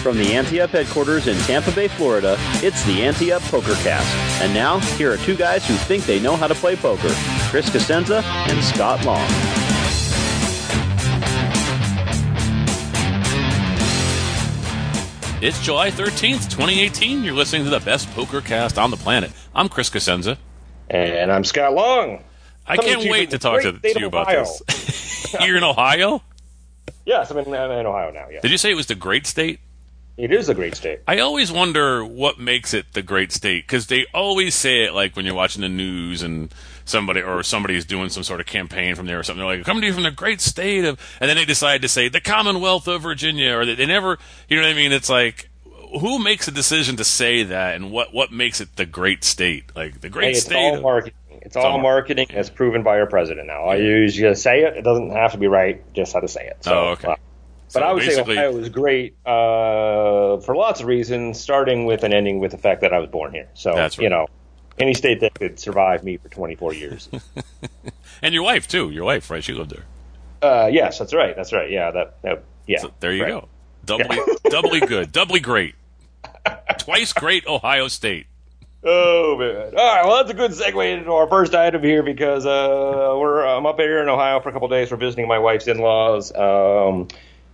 From the Ante Up headquarters in Tampa Bay, Florida, it's the Ante Up Pokercast. And now, here are two guys who think they know how to play poker, Chris Cosenza and Scott Long. It's July 13th, 2018. You're listening to the best Pokercast on the planet. I'm Chris Cosenza. And I'm Scott Long. I can't wait to talk to you about this. You're in Ohio? Yes, I'm in Ohio now, yeah. Did you say it was the great state? It is a great state. I always wonder what makes it the great state, because they always say it like when you're watching the news and somebody's doing some sort of campaign from there or something. They're like, "Coming to you from the great state of," and then they decide to say the Commonwealth of Virginia, or they never, you know what I mean? It's like, who makes a decision to say that, and what makes it the great state? Like the great state. It's all marketing. It's all marketing, as proven by our president now. All you just say it. It doesn't have to be right. Just how to say it. So, okay. But I would say Ohio is great for lots of reasons, starting with and ending with the fact that I was born here. So, right. You know, any state that could survive me for 24 years. And your wife, too. Your wife, right? She lived there. Yes, that's right. That's right. Yeah. Yeah. So there you go. Doubly good. Doubly great. Twice great Ohio State. Oh, man. All right, well, that's a good segue into our first item here, because I'm up here in Ohio for a couple of days. We're visiting my wife's in-laws.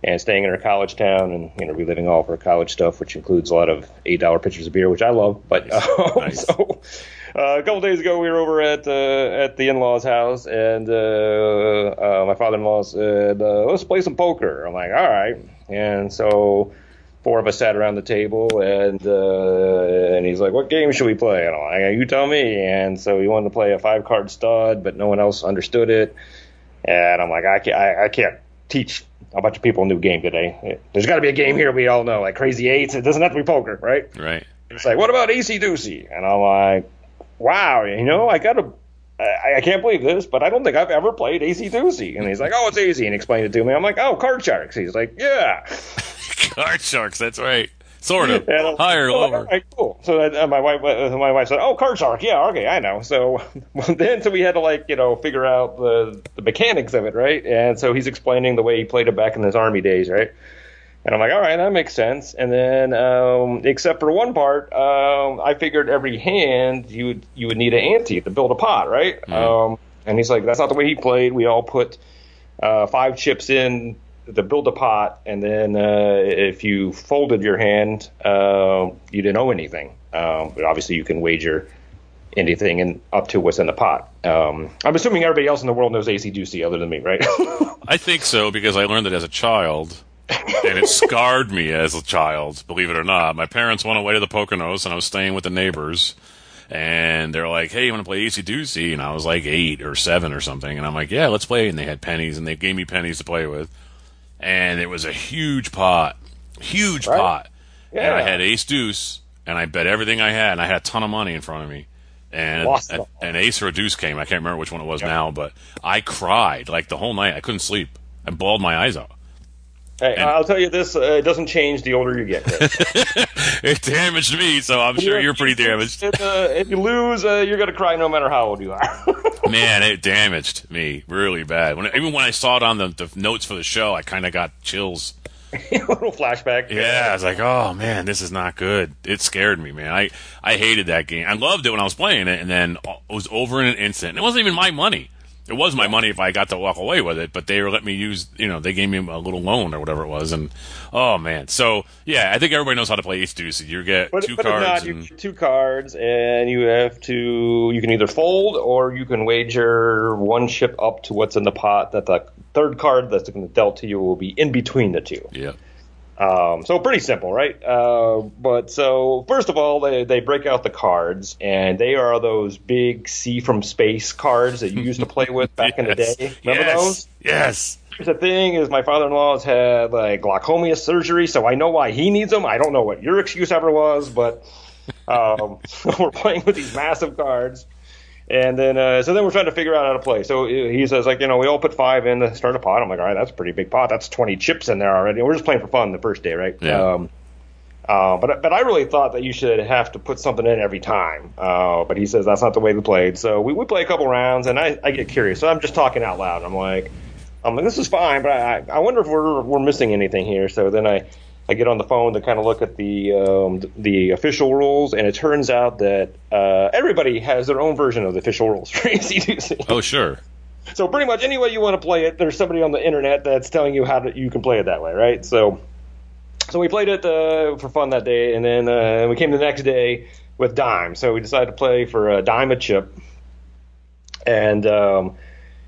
And staying in her college town, and reliving all of her college stuff, which includes a lot of $8 pitchers of beer, which I love. But nice. So, a couple days ago, we were over at the in-laws' house, and my father-in-law said, "Let's play some poker." I'm like, "All right." And so, four of us sat around the table, and he's like, "What game should we play?" And I'm like, "You tell me." And so he wanted to play a 5-card stud, but no one else understood it. And I'm like, "I can't teach a bunch of people a new game today. There's got to be a game here we all know, like Crazy Eights. It doesn't have to be poker, right?" Right. It's like, "What about Acey-Deucey?" And I'm like, "Wow, I can't believe this, but I don't think I've ever played Acey-Deucey." And he's like, "Oh, it's easy," and he explained it to me. I'm like, "Oh, Card Sharks." He's like, "Yeah." Card Sharks, that's right. Sort of. Higher, lower. All right, cool. So my wife said, "Oh, Card Shark. Yeah, okay, I know." So so we had to figure out the mechanics of it, right? And so he's explaining the way he played it back in his Army days, right? And I'm like, "All right, that makes sense." And then except for one part, I figured every hand you would need an ante to build a pot, right? Mm-hmm. And he's like, "That's not the way he played. We all put 5 chips in to build a pot, and then if you folded your hand, you didn't owe anything. But obviously, you can wager anything up to what's in the pot." I'm assuming everybody else in the world knows Acey-Deucey other than me, right? I think so, because I learned it as a child, and it scarred me as a child, believe it or not. My parents went away to the Poconos, and I was staying with the neighbors, and they're like, "Hey, you want to play Acey-Deucey?" And I was like 8 or 7 or something, and I'm like, "Yeah, let's play." And they had pennies, and they gave me pennies to play with. And it was a huge pot. Right? Pot. Yeah. And I had ace-deuce, and I bet everything I had, and I had a ton of money in front of me. And an ace or a deuce came. I can't remember which one it was now, but I cried the whole night. I couldn't sleep. I bawled my eyes out. Hey, I'll tell you this, it doesn't change the older you get. It damaged me, so I'm sure you're pretty damaged. If you lose, you're going to cry no matter how old you are. Man, it damaged me really bad. Even when I saw it on the notes for the show, I kind of got chills. A little flashback. Yeah, I was like, "Oh, man, this is not good." It scared me, man. I hated that game. I loved it when I was playing it, and then it was over in an instant. And it wasn't even my money. It was my money if I got to walk away with it, but they let me use, they gave me a little loan or whatever it was, and oh man. So yeah, I think everybody knows how to play Ace-Deuce. You get two cards. Not, you get 2 cards, and you can either fold or you can wager 1 chip up to what's in the pot. That the 3rd card that's dealt to you will be in between the 2. Yeah. So pretty simple, right? But so first of all, they break out the cards, and they are those big "See from Space" cards that you used to play with back in the day. Remember those? Yes. The thing is, my father-in-law's had like glaucoma surgery, so I know why he needs them. I don't know what your excuse ever was, but we're playing with these massive cards. And then, so then we're trying to figure out how to play. So he says, like, you know, we all put five in to start a pot. I'm like, all right, that's a pretty big pot. That's 20 chips in there already. We're just playing for fun the first day, right? Yeah. But I really thought that you should have to put something in every time. But he says that's not the way we played. So we play a couple rounds, and I get curious. So I'm just talking out loud. I'm like, this is fine, but I wonder if we're missing anything here. So then I get on the phone to kind of look at the official rules, and it turns out that everybody has their own version of the official rules for Acey-Deucey. Oh, sure. So pretty much any way you want to play it, there's somebody on the internet that's telling you you can play it that way, right? So we played it for fun that day, and then we came the next day with dimes. So we decided to play for a dime a chip, and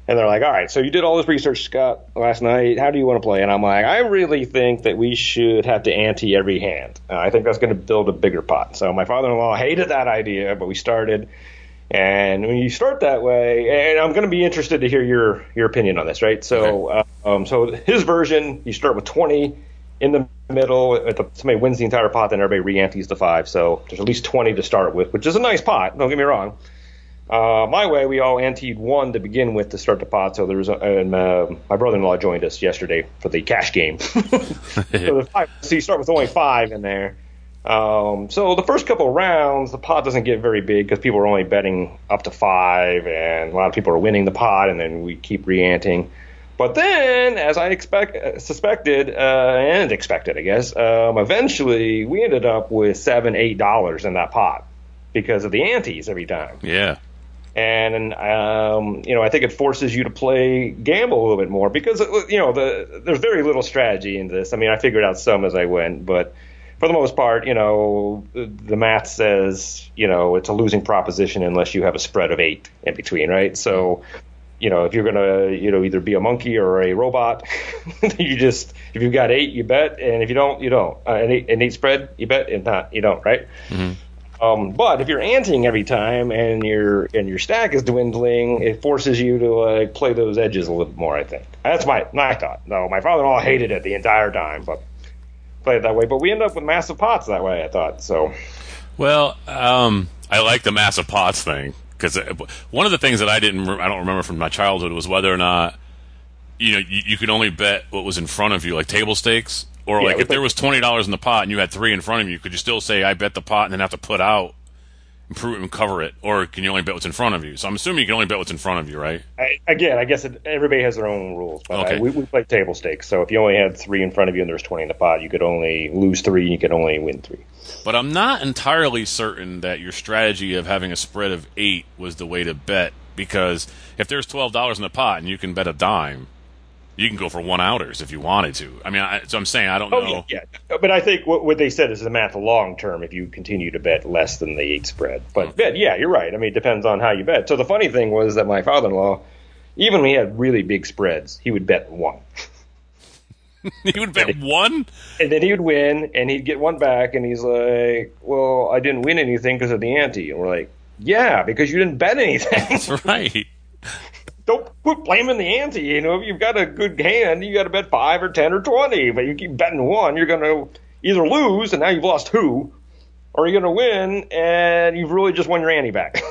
they're like, all right, so you did all this research, Scott, last night. How do you want to play? And I'm like, I really think that we should have to ante every hand. I think that's going to build a bigger pot. So my father-in-law hated that idea, but we started. And when you start that way, and I'm going to be interested to hear your opinion on this, right? So okay. So his version, you start with 20 in the middle. Somebody wins the entire pot, then everybody re-antes the five. So there's at least 20 to start with, which is a nice pot. Don't get me wrong. My way, we all anteed one to begin with to start the pot. So there was, my brother-in-law joined us yesterday for the cash game. So you start with only five in there. So the first couple of rounds, the pot doesn't get very big because people are only betting up to five, and a lot of people are winning the pot, and then we keep re-anting. But then, as I expected, I guess, eventually we ended up with $7, $8 in that pot because of the antes every time. Yeah. And, you know, I think it forces you to gamble a little bit more because, you know, there's very little strategy in this. I mean, I figured out some as I went, but for the most part, you know, the math says, you know, it's a losing proposition unless you have a spread of 8 in between, right? So, you know, if you're going to, you know, either be a monkey or a robot, if you've got 8, you bet, and if you don't, you don't. An 8 spread, you bet, and not, you don't, right? Mm-hmm. But if you're anting every time and your stack is dwindling, it forces you to play those edges a little bit more, I think. That's my thought. No, my father-in-law hated it the entire time, but played it that way. But we end up with massive pots that way, I thought. So, well, I like the massive pots thing because one of the things that I don't remember from my childhood was whether or not you could only bet what was in front of you, like table stakes. Or, like, if there was $20 in the pot and you had 3 in front of you, could you still say, I bet the pot, and then have to put out and cover it? Or can you only bet what's in front of you? So I'm assuming you can only bet what's in front of you, right? I guess everybody has their own rules. But okay. We play table stakes. So if you only had 3 in front of you and there's 20 in the pot, you could only lose 3 and you could only win 3. But I'm not entirely certain that your strategy of having a spread of 8 was the way to bet. Because if there's $12 in the pot and you can bet a dime, you can go for one-outers if you wanted to. I mean, so I'm saying I don't know. Yeah. But I think what they said is the math long-term if you continue to bet less than the 8 spread. But, yeah, you're right. I mean, it depends on how you bet. So the funny thing was that my father-in-law, even when he had really big spreads, he would bet 1. He would bet 1? And then he would win, and he'd get 1 back, and he's like, well, I didn't win anything because of the ante. And we're like, yeah, because you didn't bet anything. That's right. Don't quit blaming the ante. You know, if you've got a good hand, you got to bet 5 or 10 or 20. But you keep betting 1, you're going to either lose, and now you've lost 2, or you're going to win, and you've really just won your ante back.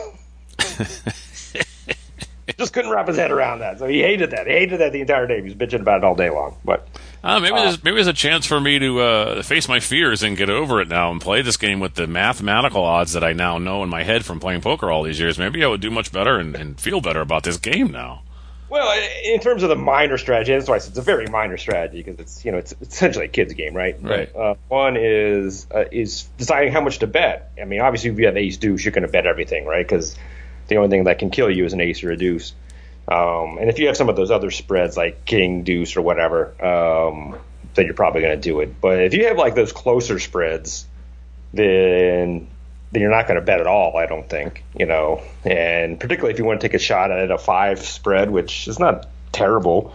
Just couldn't wrap his head around that. So he hated that. He hated that the entire day. He was bitching about it all day long. But maybe there's a chance for me to face my fears and get over it now and play this game with the mathematical odds that I now know in my head from playing poker all these years. Maybe I would do much better and feel better about this game now. Well, in terms of the minor strategy, that's why it's a very minor strategy because it's essentially a kid's game, right? Right. But, one is deciding how much to bet. I mean, obviously, if you have ace-deuce, you're going to bet everything, right? Because the only thing that can kill you is an ace or a deuce. And if you have some of those other spreads like king, deuce, or whatever, then you're probably going to do it. But if you have like those closer spreads, then you're not going to bet at all, I don't think. You know, and particularly if you want to take a shot at a 5 spread, which is not terrible,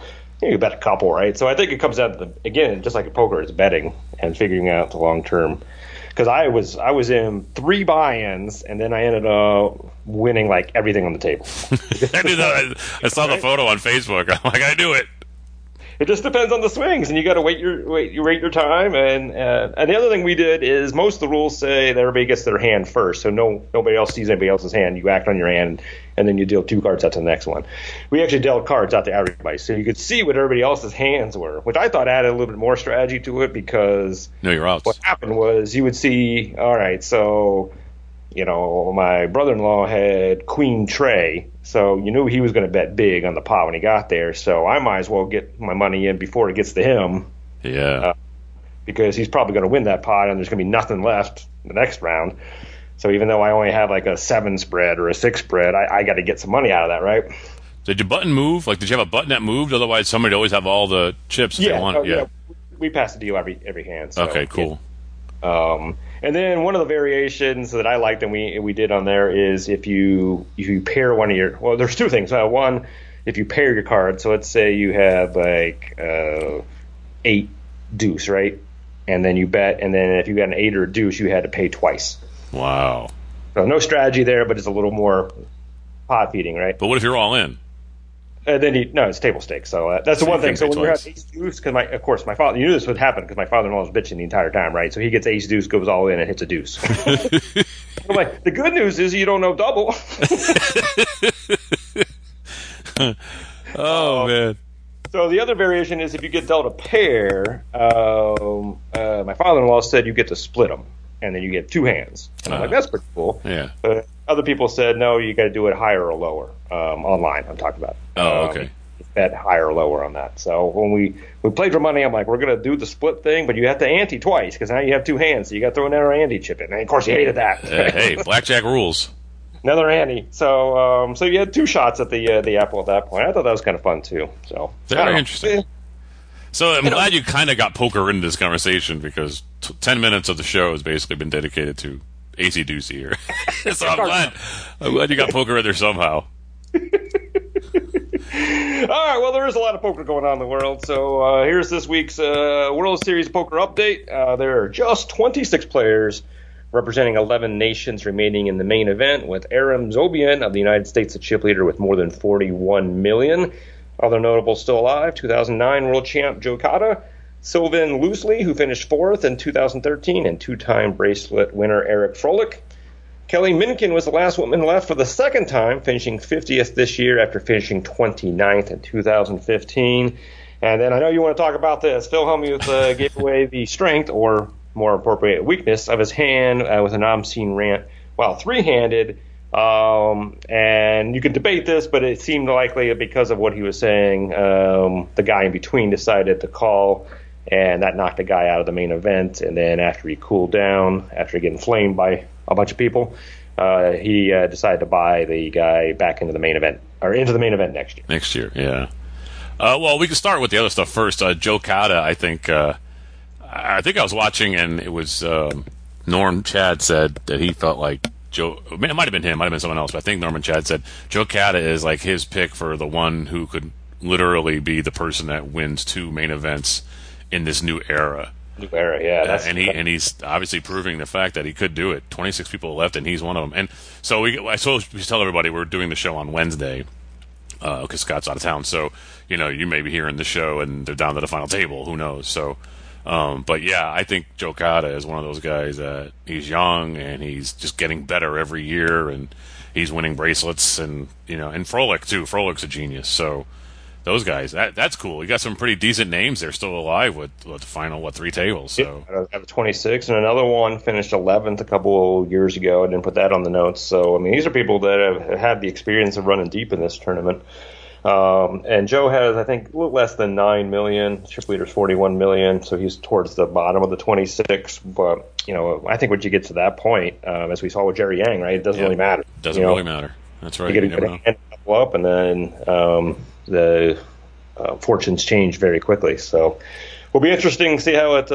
you bet a couple, right? So I think it comes down to, again, just like in poker, it's betting and figuring out the long term. Because I was in 3 buy-ins, and then I ended up winning, like, everything on the table. I saw the photo on Facebook. I'm like, I knew it. It just depends on the swings, and you got to wait your time. And the other thing we did is most of the rules say that everybody gets their hand first, so nobody else sees anybody else's hand. You act on your hand, and then you deal 2 cards out to the next one. We actually dealt cards out to everybody, so you could see what everybody else's hands were, which I thought added a little bit more strategy to it because what happened was you would see, all right, so my brother-in-law had Queen Trey, so you knew he was going to bet big on the pot when he got there, so I might as well get my money in before it gets to him. Yeah. Because he's probably going to win that pot, and there's going to be nothing left the next round. So even though I only have like a 7 spread or a 6 spread, I got to get some money out of that, right? Did your button move? Like, did you have a button that moved? Otherwise, somebody would always have all the chips if they wanted. Yeah, we passed the deal every hand. So, okay, cool. And then one of the variations that I liked and we did on there is if you pair one of your – well, there's 2 things. One, if you pair your cards. So let's say you have like 8 deuce, right? And then you bet. And then if you got an 8 or a deuce, you had to pay twice. Wow. So no strategy there, but it's a little more pot feeding, right? But what if you're all in? It's table stakes. So that's the one thing. So when you have ace deuce, because my father, you knew this would happen because my father-in-law was bitching the entire time, right? So he gets ace deuce, goes all in, and hits a deuce. I'm like, the good news is you don't owe double. Oh man. So the other variation is if you get dealt a pair, my father-in-law said you get to split them, and then you get 2 hands. And I'm like, that's pretty cool. Yeah. But other people said, no, you got to do it higher or lower. Online, I'm talking about. Oh, okay. Bet higher or lower on that. So when we played for money, I'm like, we're going to do the split thing, but you have to ante twice because now you have 2 hands. So you got to throw another ante chip in. And, of course, you hated that. Hey, blackjack rules. Another ante. So so you had 2 shots at the apple at that point. I thought that was kind of fun, too. So very interesting. So I'm glad you kind of got poker into this conversation because 10 minutes of the show has basically been dedicated to Acey-Deucey here. So I'm glad you got poker in there somehow. All right, well, there is a lot of poker going on in the world, so here's this week's World Series Poker update. There are just 26 players representing 11 nations remaining in the main event, with Aram Zobian of the United States the chip leader with more than 41 million. Other notables still alive, 2009 world champ Joe Cada, Sylvain Loosli, who finished 4th in 2013, and 2-time bracelet winner Eric Froelich. Kelly Minkin was the last woman left for the 2nd time, finishing 50th this year after finishing 29th in 2015. And then I know you want to talk about this. Phil Hellmuth gave away the strength, or more appropriate, weakness of his hand with an obscene rant while three-handed. And you can debate this, but it seemed likely because of what he was saying, the guy in between decided to call. And that knocked the guy out of the main event. And then after he cooled down, after getting flamed by a bunch of people, he decided to buy the guy back into the main event, or into the main event next year. Next year, yeah. Well, we can start with the other stuff first. Joe Cada, I think I was watching, and it was Norm Chad said that he felt like Joe. It might have been him, might have been someone else, but I think Norm and Chad said Joe Cada is like his pick for the one who could literally be the person that wins 2 main events in this new era. New era, yeah. He's obviously proving the fact that he could do it. 26 people left, and he's one of them. And so we tell everybody we're doing the show on Wednesday because Scott's out of town. So, you may be hearing the show, and they're down to the final table. Who knows? So, but, yeah, I think Joe Cada is one of those guys that he's young, and he's just getting better every year, and he's winning bracelets, and, and Froelich, too. Froelich's a genius, so... Those guys, that's cool. You got some pretty decent names. They're still alive with the final 3 tables. So I have 26, and another one finished 11th a couple of years ago. I didn't put that on the notes. So I mean, these are people that have had the experience of running deep in this tournament. And Joe has, I think, a little less than 9 million. Chip leader's 41 million, so he's towards the bottom of the 26. But I think once you get to that point, as we saw with Jerry Yang, right, it doesn't really matter. Doesn't really matter. That's right. You get a good hand up, and then. The fortunes change very quickly, so it'll be interesting to see how it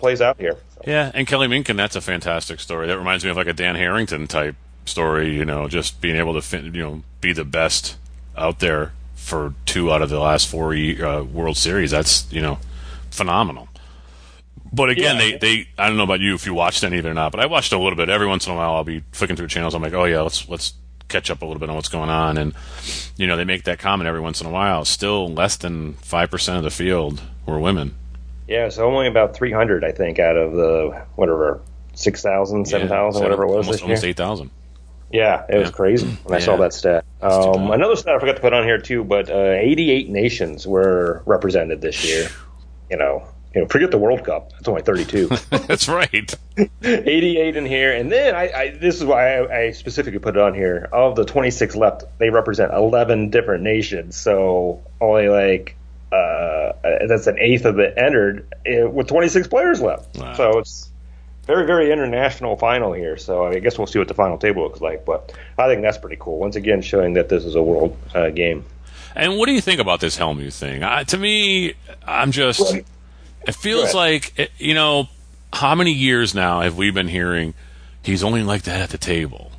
plays out here. So. Yeah, and Kelly Minkin, that's a fantastic story. That reminds me of like a Dan Harrington type story, just being able to be the best out there for 2 out of the last 4 World Series. That's, you know, phenomenal. But again, they I don't know about you if you watched any of it or not, but I watched a little bit. Every once in a while, I'll be flicking through channels. I'm like, oh yeah, let's catch up a little bit on what's going on. And you know, they make that comment every once in a while. Still, less than 5% of the field were women. Yeah, so only about 300, I think, out of the whatever 6,000, 7,000, whatever it was almost, this year. Almost 8,000. Yeah, it was crazy when I saw that stat. Another stat I forgot to put on here too, but 88 nations were represented this year. You know, forget the World Cup. It's only 32. That's right. 88 in here, and then this is why I specifically put it on here. Of the 26 left, they represent 11 different nations. So only like that's an eighth of it entered with 26 players left. Wow. So it's very, very international final here. So I guess we'll see what the final table looks like. But I think that's pretty cool. Once again, showing that this is a world game. And what do you think about this Hellmuth thing? To me, I'm just. Right. It feels like, you know, how many years now have we been hearing he's only like that at the table,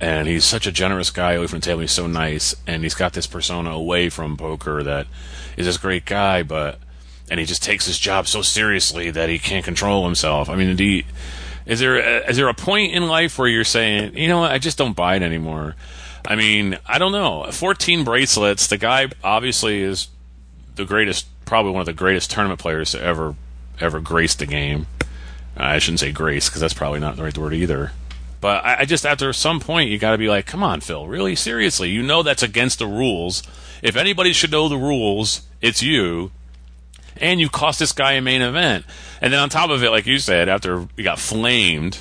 and he's such a generous guy away from the table. He's so nice, and he's got this persona away from poker that is this great guy, and he just takes his job so seriously that he can't control himself. I mean, is there a point in life where you're saying, you know what, I just don't buy it anymore? I mean, I don't know. 14 bracelets. The guy obviously is the greatest. Probably one of the greatest tournament players to ever grace the game. I shouldn't say grace, because that's probably not the right word either. But I just, after some point, you got to be like, come on, Phil, really? Seriously? You know that's against the rules. If anybody should know the rules, it's you. And you cost this guy a main event. And then on top of it, like you said, after he got flamed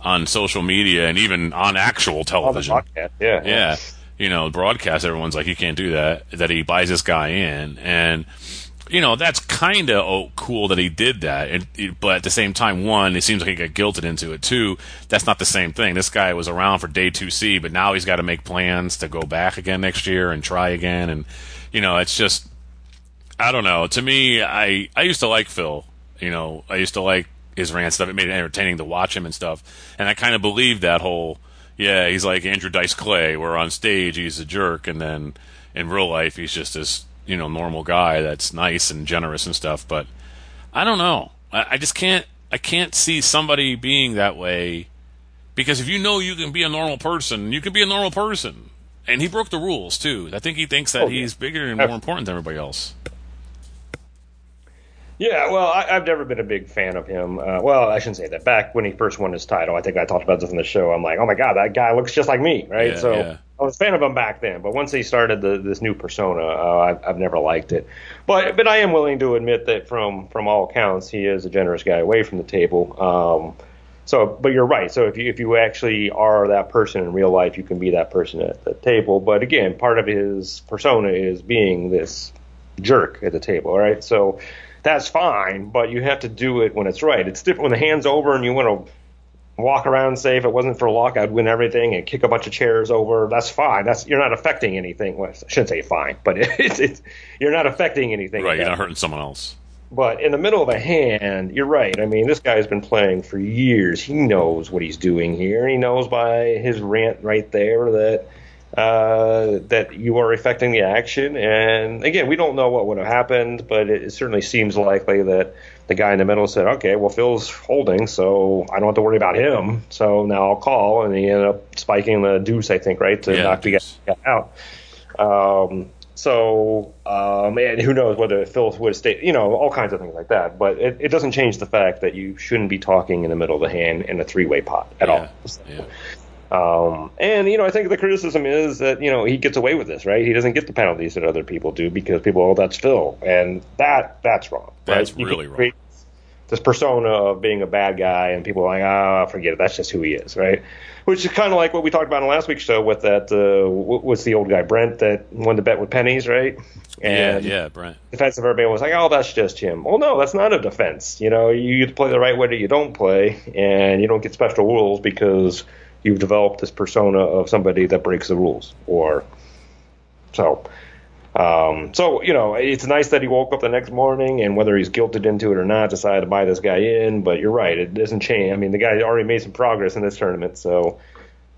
on social media and even on actual television. Oh, the podcast. Yeah. You know, broadcast, everyone's like, you can't do that he buys this guy in. And, you know, that's kind of cool that he did that. But at the same time, one, it seems like he got guilted into it. Two, that's not the same thing. This guy was around for day 2C, but now he's got to make plans to go back again next year and try again. And, you know, it's just, I don't know. To me, I used to like Phil. You know, I used to like his rant stuff. It made it entertaining to watch him and stuff. And I kind of believed that whole... Yeah, he's like Andrew Dice Clay, where on stage he's a jerk, and then in real life he's just this, you know, normal guy that's nice and generous and stuff. But I don't know. I just can't. I can't see somebody being that way, because if you know you can be a normal person, you can be a normal person. And he broke the rules too. I think he thinks that he's bigger and more important than everybody else. Yeah, well, I've never been a big fan of him. Well, I shouldn't say that. Back when he first won his title, I think I talked about this on the show. I'm like, oh my God, that guy looks just like me, right? Yeah, so yeah. I was a fan of him back then, but once he started this new persona, I've never liked it. But I am willing to admit that from all accounts, he is a generous guy away from the table. But you're right. So if you actually are that person in real life, you can be that person at the table. But again, part of his persona is being this jerk at the table, right? So. That's fine, but you have to do it when it's right. It's different when the hand's over and you want to walk around and say, if it wasn't for luck, I'd win everything and kick a bunch of chairs over. That's fine. You're not affecting anything. Well, I shouldn't say fine, but it's you're not affecting anything. Right, you're not hurting someone else. But in the middle of a hand, you're right. I mean, this guy's been playing for years. He knows what he's doing here. He knows by his rant right there that you are affecting the action. And again, we don't know what would have happened, but it certainly seems likely that the guy in the middle said, okay, well, Phil's holding, so I don't have to worry about him, so now I'll call. And he ended up spiking the deuce, I think, right, to knock the guy out. And who knows whether Phil would have stayed, you know, all kinds of things like that. But it doesn't change the fact that you shouldn't be talking in the middle of the hand in a three-way pot at all. So, yeah. And, you know, I think the criticism is that, you know, he gets away with this, right? He doesn't get the penalties that other people do because people, that's Phil. And that's wrong. That's right? Really wrong. This persona of being a bad guy, and people are like, forget it. That's just who he is, right? Which is kind of like what we talked about in last week's show with that, what's the old guy, Brent, that won the bet with pennies, right? And yeah, Brent. Defense of everybody was like, that's just him. Well, no, that's not a defense. You know, you either play the right way or you don't play, and you don't get special rules because – you've developed this persona of somebody that breaks the rules. So you know, it's nice that he woke up the next morning, and whether he's guilted into it or not, decided to buy this guy in. But you're right, it doesn't change. I mean, the guy already made some progress in this tournament, so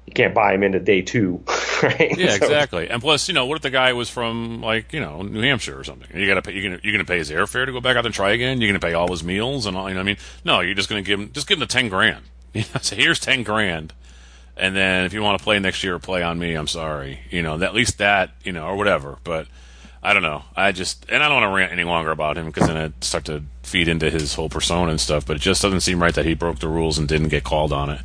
you can't buy him into day two, right? Yeah, so, exactly. And plus, you know, what if the guy was from, like, you know, New Hampshire or something? You gotta pay, you're gonna pay his airfare to go back out and try again. You're gonna pay all his meals and all. You know what I mean? No, you're just gonna give him the $10,000. You know, so here's $10,000. And then if you want to play next year, play on me. I'm sorry, you know, at least that, you know, or whatever. But I don't know. And I don't want to rant any longer about him because then I start to feed into his whole persona and stuff. But it just doesn't seem right that he broke the rules and didn't get called on it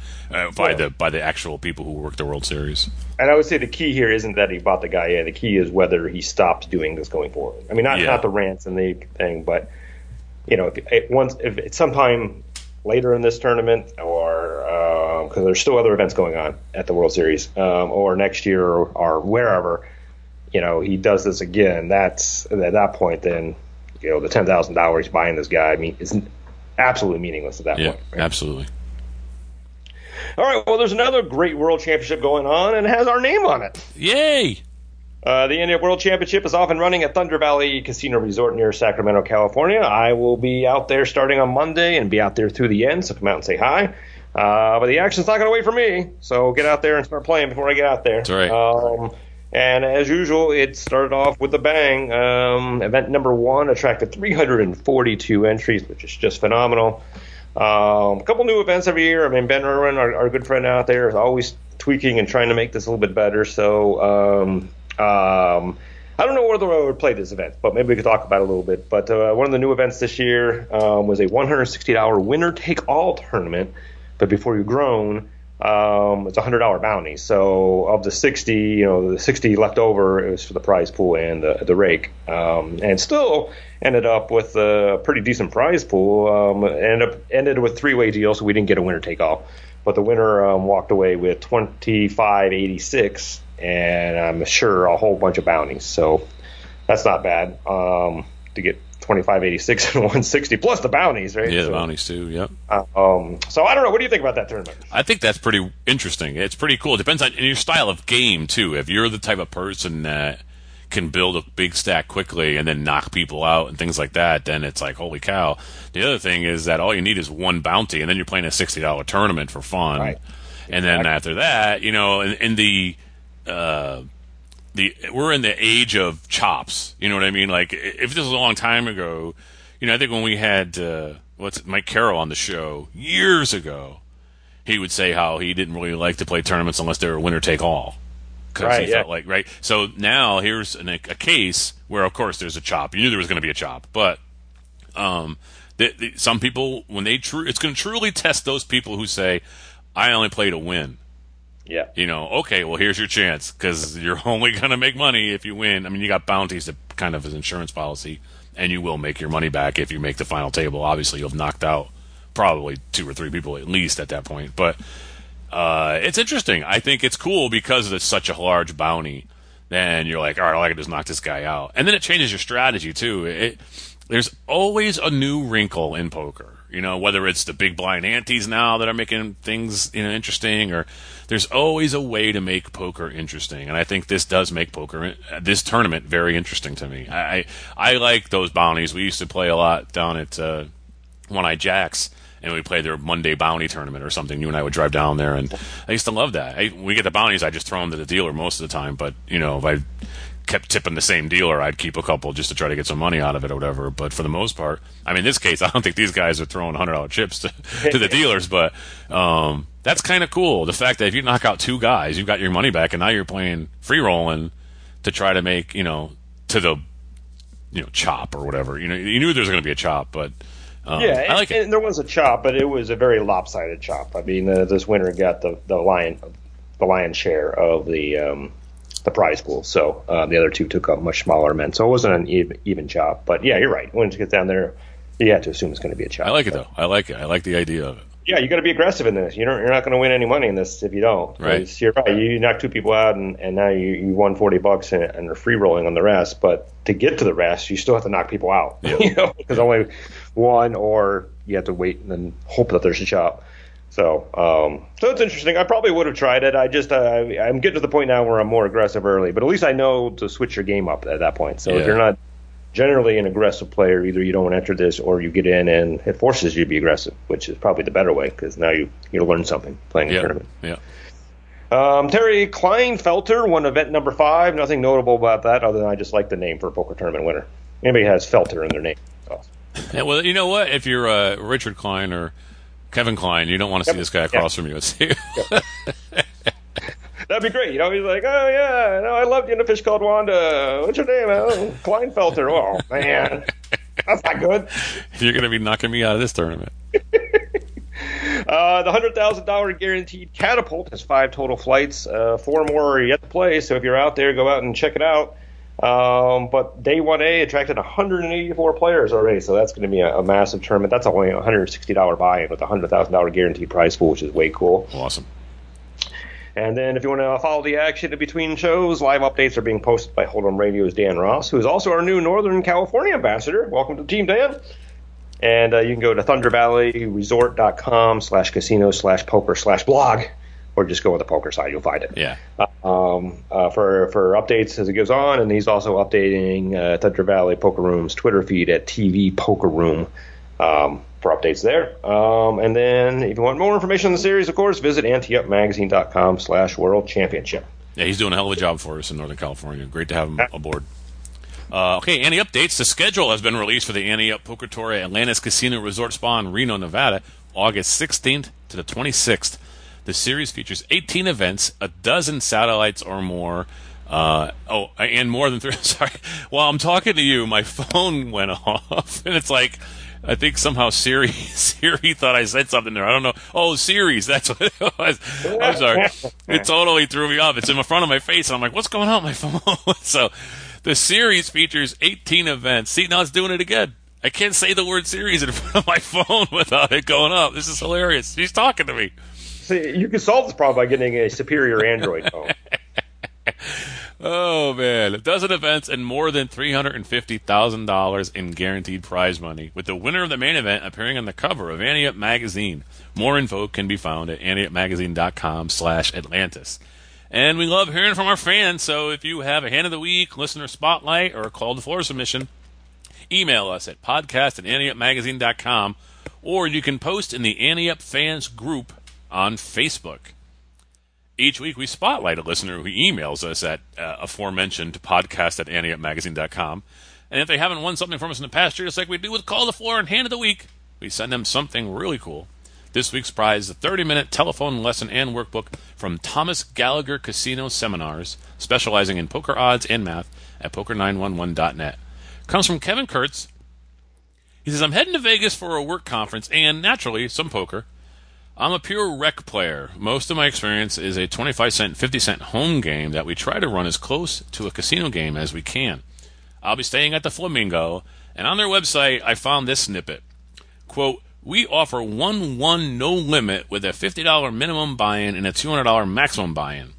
by the actual people who work the World Series. And I would say the key here isn't that he bought the guy. Yeah, the key is whether he stops doing this going forward. I mean, not the rants and the thing, but you know, if sometime later in this tournament or. Because there's still other events going on at the World Series, or next year, or wherever, you know, he does this again. That's at that point, then, you know, the $10,000 he's buying this guy, I mean, is absolutely meaningless at that point. Right? Absolutely. All right. Well, there's another great World Championship going on, and it has our name on it. Yay! The Ante Up World Championship is off and running at Thunder Valley Casino Resort near Sacramento, California. I will be out there starting on Monday and be out there through the end. So come out and say hi. But the action's not going to wait for me, so get out there and start playing before I get out there. That's right. And as usual, it started off with a bang. Event number 1 attracted 342 entries, which is just phenomenal. A couple new events every year. I mean, Ben Irwin, our good friend out there, is always tweaking and trying to make this a little bit better. So I don't know whether I would play this event, but maybe we could talk about it a little bit. But one of the new events this year was a $160 winner-take-all tournament. But before you groan, it's a $100 bounty. So of the 60, you know, the 60 left over, it was for the prize pool and the rake. And still ended up with a pretty decent prize pool. Ended with three-way deal, so we didn't get a winner-take-all. But the winner walked away with $25.86, and I'm sure a whole bunch of bounties. So that's not bad to get. $25.86 and $160 plus the bounties, right? Yeah, the bounties too. Yep. So I don't know. What do you think about that tournament? I think that's pretty interesting. It's pretty cool. It depends on your style of game too. If you're the type of person that can build a big stack quickly and then knock people out and things like that, then it's like holy cow. The other thing is that all you need is one bounty, and then you're playing a $60 tournament for fun. Right. Exactly. And then after that, you know, in we're in the age of chops, you know what I mean? Like, if this was a long time ago, you know, I think when we had Mike Carroll on the show years ago, he would say how he didn't really like to play tournaments unless they were winner-take-all. Right, yeah. Felt like, right? So now here's a case where, of course, there's a chop. You knew there was going to be a chop, but some people, when they it's going to truly test those people who say, I only play to win. Yeah. You know, okay, well, here's your chance because you're only going to make money if you win. I mean, you got bounties that kind of is insurance policy, and you will make your money back if you make the final table. Obviously, you'll have knocked out probably two or three people at least at that point. But it's interesting. I think it's cool because it's such a large bounty. Then you're like, all right, all I can do is knock this guy out. And then it changes your strategy, too. There's always a new wrinkle in poker. You know, whether it's the big blind antes now that are making things, you know, interesting, or there's always a way to make poker interesting, and I think this does make poker, this tournament, very interesting to me. I like those bounties. We used to play a lot down at One-Eyed Jacks, and we played their Monday bounty tournament or something. You and I would drive down there, and I used to love that. We get the bounties, I just throw them to the dealer most of the time, but you know, if I kept tipping the same dealer, I'd keep a couple just to try to get some money out of it or whatever. But for the most part, I mean, in this case, I don't think these guys are throwing $100 chips to the dealers, but that's kind of cool. The fact that if you knock out two guys, you've got your money back, and now you're playing free rolling to try to make, you know, to the, you know, chop or whatever. You know, you knew there was going to be a chop, but I like it. And there was a chop, but it was a very lopsided chop. I mean, this winner got the lion's share of the prize pool, so the other two took up much smaller amounts, so it wasn't an even chop. But yeah, you're right. When you get down there, you have to assume it's going to be a chop. I like it though. I like it. I like the idea of it. Yeah, you got to be aggressive in this. You're not going to win any money in this if you don't. Right. You're right. You knock two people out, and now you won $40 and are free rolling on the rest. But to get to the rest, you still have to knock people out. Yeah. You know, because only one, or you have to wait and then hope that there's a chop. So, so it's interesting. I probably would have tried it. I just, I'm getting to the point now where I'm more aggressive early, but at least I know to switch your game up at that point. So if you're not generally an aggressive player, either you don't enter this or you get in and it forces you to be aggressive, which is probably the better way because now you learn something playing the tournament. Yeah. Terry Kleinfelter won event number 5. Nothing notable about that other than I just like the name for a poker tournament winner. Anybody has Felter in their name. Awesome. Yeah, well, you know what? If you're Richard Klein or Kevin Klein, you don't want to see this guy across from you. That'd be great. You know, he's like, oh, yeah, no, I loved you in A Fish Called Wanda. What's your name? Oh, Kleinfelter. Oh, man. That's not good. You're going to be knocking me out of this tournament. The $100,000 guaranteed catapult has 5 total flights. 4 more are yet to play, so if you're out there, go out and check it out. But Day 1A attracted 184 players already, so that's going to be a massive tournament. That's only a $160 buy-in with a $100,000 guaranteed prize pool, which is way cool. Awesome. And then if you want to follow the action in between shows, live updates are being posted by Hold'em Radio's Dan Ross, who is also our new Northern California ambassador. Welcome to the team, Dan. And you can go to thundervalleyresort.com/casino/poker/blog, or just go on the poker side. You'll find it. Yeah. For updates as it goes on, and he's also updating Thunder Valley Poker Room's Twitter feed at TV Poker Room for updates there. And then if you want more information on the series, of course, visit anteupmagazine.com/world championship. Yeah, he's doing a hell of a job for us in Northern California. Great to have him aboard. Okay, Ante Up dates. The schedule has been released for the Ante Up Poker Tour at Atlantis Casino Resort Spa in Reno, Nevada, August 16th to the 26th. The series features 18 events, a dozen satellites or more. And more than 3. Sorry. While I'm talking to you, my phone went off, and it's like, I think somehow Siri thought I said something there. I don't know. Oh, Siri's. That's what it was. I'm sorry. It totally threw me off. It's in the front of my face, and I'm like, what's going on with my phone? So the series features 18 events. See, now it's doing it again. I can't say the word series in front of my phone without it going up. This is hilarious. She's talking to me. See, you can solve this problem by getting a superior Android phone. Oh, man. A dozen events and more than $350,000 in guaranteed prize money, with the winner of the main event appearing on the cover of Ante Up Magazine. More info can be found at anteupmagazine.com/Atlantis. And we love hearing from our fans, so if you have a hand of the week, listener spotlight, or a call to floor submission, email us at podcast@anteupmagazine.com, or you can post in the Ante Up Fans group on Facebook. Each week we spotlight a listener who emails us at aforementioned podcast@anteupmagazine.com. And if they haven't won something from us in the past year, just like we do with Call the Floor and Hand of the Week, we send them something really cool. This week's prize is a 30-minute telephone lesson and workbook from Thomas Gallagher Casino Seminars, specializing in poker odds and math at poker911.net. Comes from Kevin Kurtz. He says, I'm heading to Vegas for a work conference and, naturally, some poker. I'm a pure rec player. Most of my experience is a 25-cent, 50-cent home game that we try to run as close to a casino game as we can. I'll be staying at the Flamingo, and on their website I found this snippet. Quote, we offer 1-1 no limit with a $50 minimum buy-in and a $200 maximum buy-in.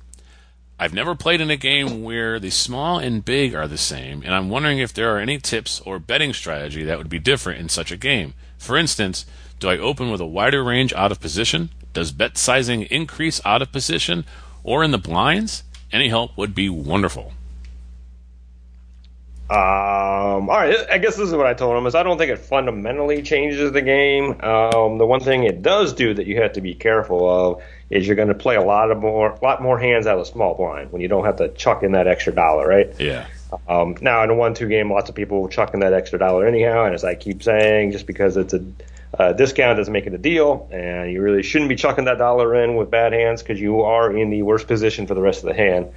I've never played in a game where the small and big are the same, and I'm wondering if there are any tips or betting strategy that would be different in such a game. For instance, do I open with a wider range out of position? Does bet sizing increase out of position or in the blinds? Any help would be wonderful. All right, I guess this is what I told him, is I don't think it fundamentally changes the game. The one thing it does do that you have to be careful of is you're going to play a lot more hands out of a small blind when you don't have to chuck in that extra dollar, right? Yeah. Now, in a 1-2 game, lots of people will chuck in that extra dollar anyhow, and as I keep saying, just because it's a discount doesn't make it a deal, and you really shouldn't be chucking that dollar in with bad hands because you are in the worst position for the rest of the hand.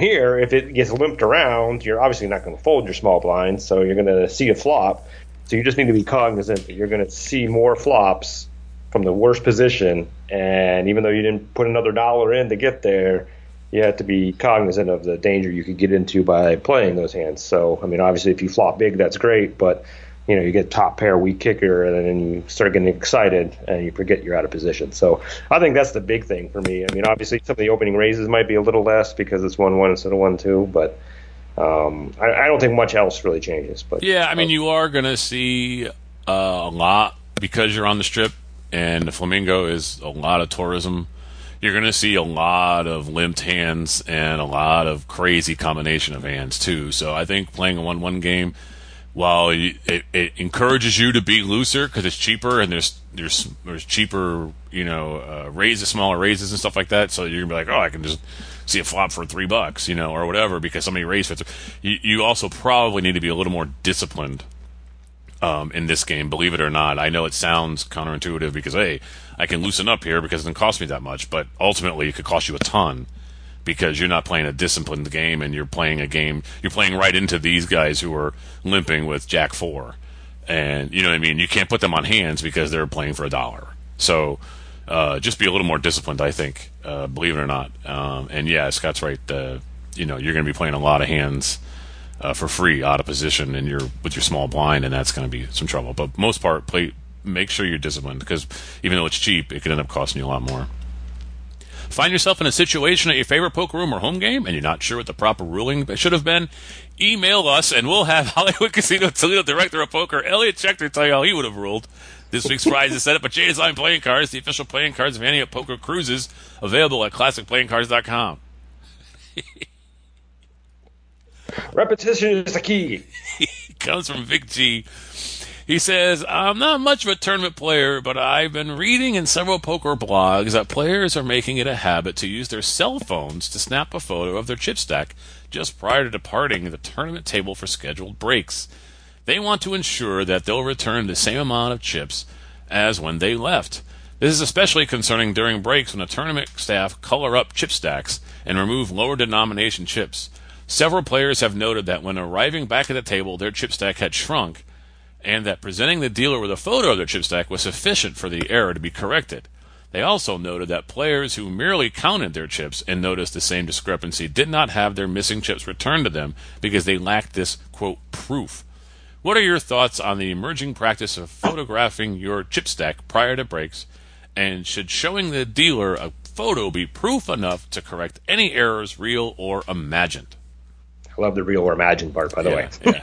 Here, if it gets limped around, you're obviously not going to fold your small blind, so you're going to see a flop. So you just need to be cognizant that you're going to see more flops from the worst position, and even though you didn't put another dollar in to get there, you have to be cognizant of the danger you could get into by playing those hands. So, I mean, obviously if you flop big, that's great, but you know, you get top pair weak kicker, and then you start getting excited, and you forget you're out of position. So I think that's the big thing for me. I mean, obviously, some of the opening raises might be a little less because it's 1-1 instead of 1-2, but I don't think much else really changes. But yeah, I mean, you are going to see a lot because you're on the Strip, and the Flamingo is a lot of tourism. You're going to see a lot of limped hands and a lot of crazy combination of hands, too. So I think playing a 1-1 game while it encourages you to be looser because it's cheaper and there's cheaper, raises, smaller raises and stuff like that. So you're gonna be like, oh, I can just see a flop for $3, or whatever, because somebody raised for it. You also probably need to be a little more disciplined in this game, believe it or not. I know it sounds counterintuitive because, hey, I can loosen up here because it doesn't cost me that much, but ultimately it could cost you a ton because you're not playing a disciplined game and you're playing right into these guys who are limping with Jack 4. And, you know what I mean? You can't put them on hands because they're playing for $1. So just be a little more disciplined, I think, believe it or not. And, yeah, Scott's right. You're going to be playing a lot of hands for free, out of position, and with your small blind, and that's going to be some trouble. But most part, make sure you're disciplined, because even though it's cheap, it could end up costing you a lot more. Find yourself in a situation at your favorite poker room or home game, and you're not sure what the proper ruling should have been? Email us, and we'll have Hollywood Casino Toledo Director of Poker, Elliot Schechter, tell you how he would have ruled. This week's prize is set up with J-Design Playing Cards, the official playing cards of Ante Up Poker Cruises, available at classicplayingcards.com. Repetition is the key. Comes from Vic G. He says, I'm not much of a tournament player, but I've been reading in several poker blogs that players are making it a habit to use their cell phones to snap a photo of their chip stack just prior to departing the tournament table for scheduled breaks. They want to ensure that they'll return the same amount of chips as when they left. This is especially concerning during breaks when the tournament staff color up chip stacks and remove lower denomination chips. Several players have noted that when arriving back at the table, their chip stack had shrunk, and that presenting the dealer with a photo of their chip stack was sufficient for the error to be corrected. They also noted that players who merely counted their chips and noticed the same discrepancy did not have their missing chips returned to them because they lacked this, quote, proof. What are your thoughts on the emerging practice of photographing your chip stack prior to breaks, and should showing the dealer a photo be proof enough to correct any errors, real or imagined? I love the real or imagined part, by the way. Yeah.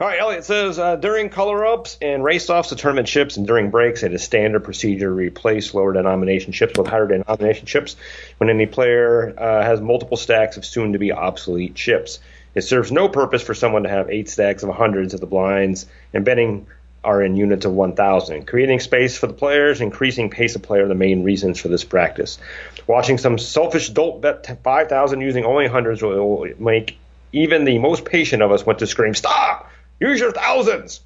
All right, Elliot says, during color-ups and race-offs of tournament chips and during breaks, it is standard procedure to replace lower denomination chips with higher denomination chips when any player has multiple stacks of soon-to-be obsolete chips. It serves no purpose for someone to have 8 stacks of 100s at the blinds, and betting are in units of 1,000. Creating space for the players, increasing pace of play are the main reasons for this practice. Watching some selfish dolt bet 5,000 using only 100s will make even the most patient of us want to scream, stop! Use your thousands!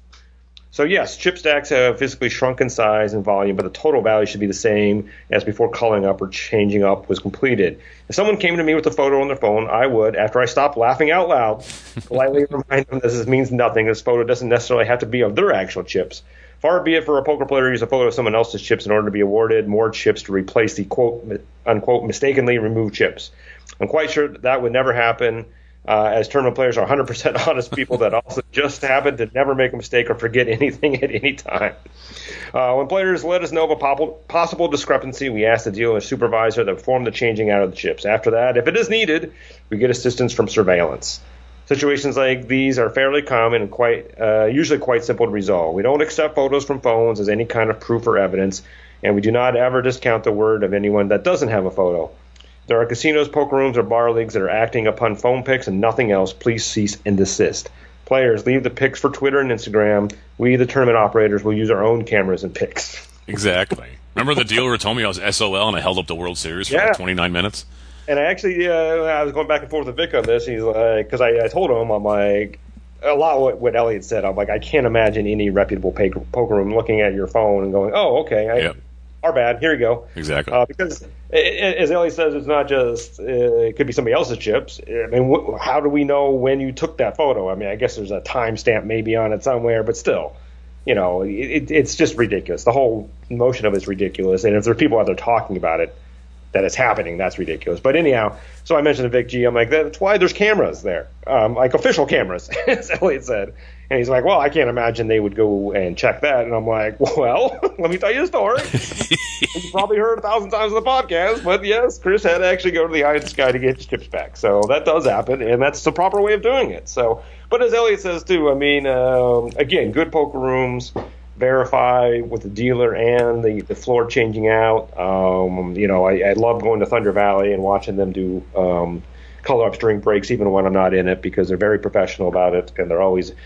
So yes, chip stacks have physically shrunk in size and volume, but the total value should be the same as before calling up or changing up was completed. If someone came to me with a photo on their phone, I would, after I stopped laughing out loud, politely remind them that this means nothing. This photo doesn't necessarily have to be of their actual chips. Far be it for a poker player to use a photo of someone else's chips in order to be awarded more chips to replace the quote-unquote mistakenly removed chips. I'm quite sure that would never happen, as tournament players are 100% honest people that also just happen to never make a mistake or forget anything at any time. When players let us know of a possible discrepancy, we ask the dealer and supervisor to perform the changing out of the chips. After that, if it is needed, we get assistance from surveillance. Situations like these are fairly common and usually quite simple to resolve. We don't accept photos from phones as any kind of proof or evidence, and we do not ever discount the word of anyone that doesn't have a photo. There are casinos, poker rooms, or bar leagues that are acting upon phone pics and nothing else. Please cease and desist. Players, leave the pics for Twitter and Instagram. We, the tournament operators, will use our own cameras and pics. Exactly. Remember the dealer who told me I was SOL and I held up the World Series for like 29 minutes? And I actually, I was going back and forth with Vic on this. He's like, because I told him, I'm like, a lot of what Elliot said, I'm like, I can't imagine any reputable poker room looking at your phone and going, oh, okay, our bad. Here you go. Exactly. Because, as Ellie says, it's not just it could be somebody else's chips. I mean, how do we know when you took that photo? I mean, I guess there's a timestamp maybe on it somewhere, but still, it's just ridiculous. The whole notion of it's ridiculous. And if there are people out there talking about it, that it's happening, that's ridiculous. But anyhow, so I mentioned to Vic G. I'm like, that's why there's cameras there, like official cameras, as Elliot said. And he's like, well, I can't imagine they would go and check that. And I'm like, well, let me tell you a story. You've probably heard 1,000 times on the podcast, but yes, Chris had to actually go to the Eye of the Sky to get his chips back. So that does happen, and that's the proper way of doing it. So, but as Elliot says, too, I mean, again, good poker rooms, verify with the dealer and the floor changing out. I love going to Thunder Valley and watching them do color-ups during breaks, even when I'm not in it, because they're very professional about it, and they're always –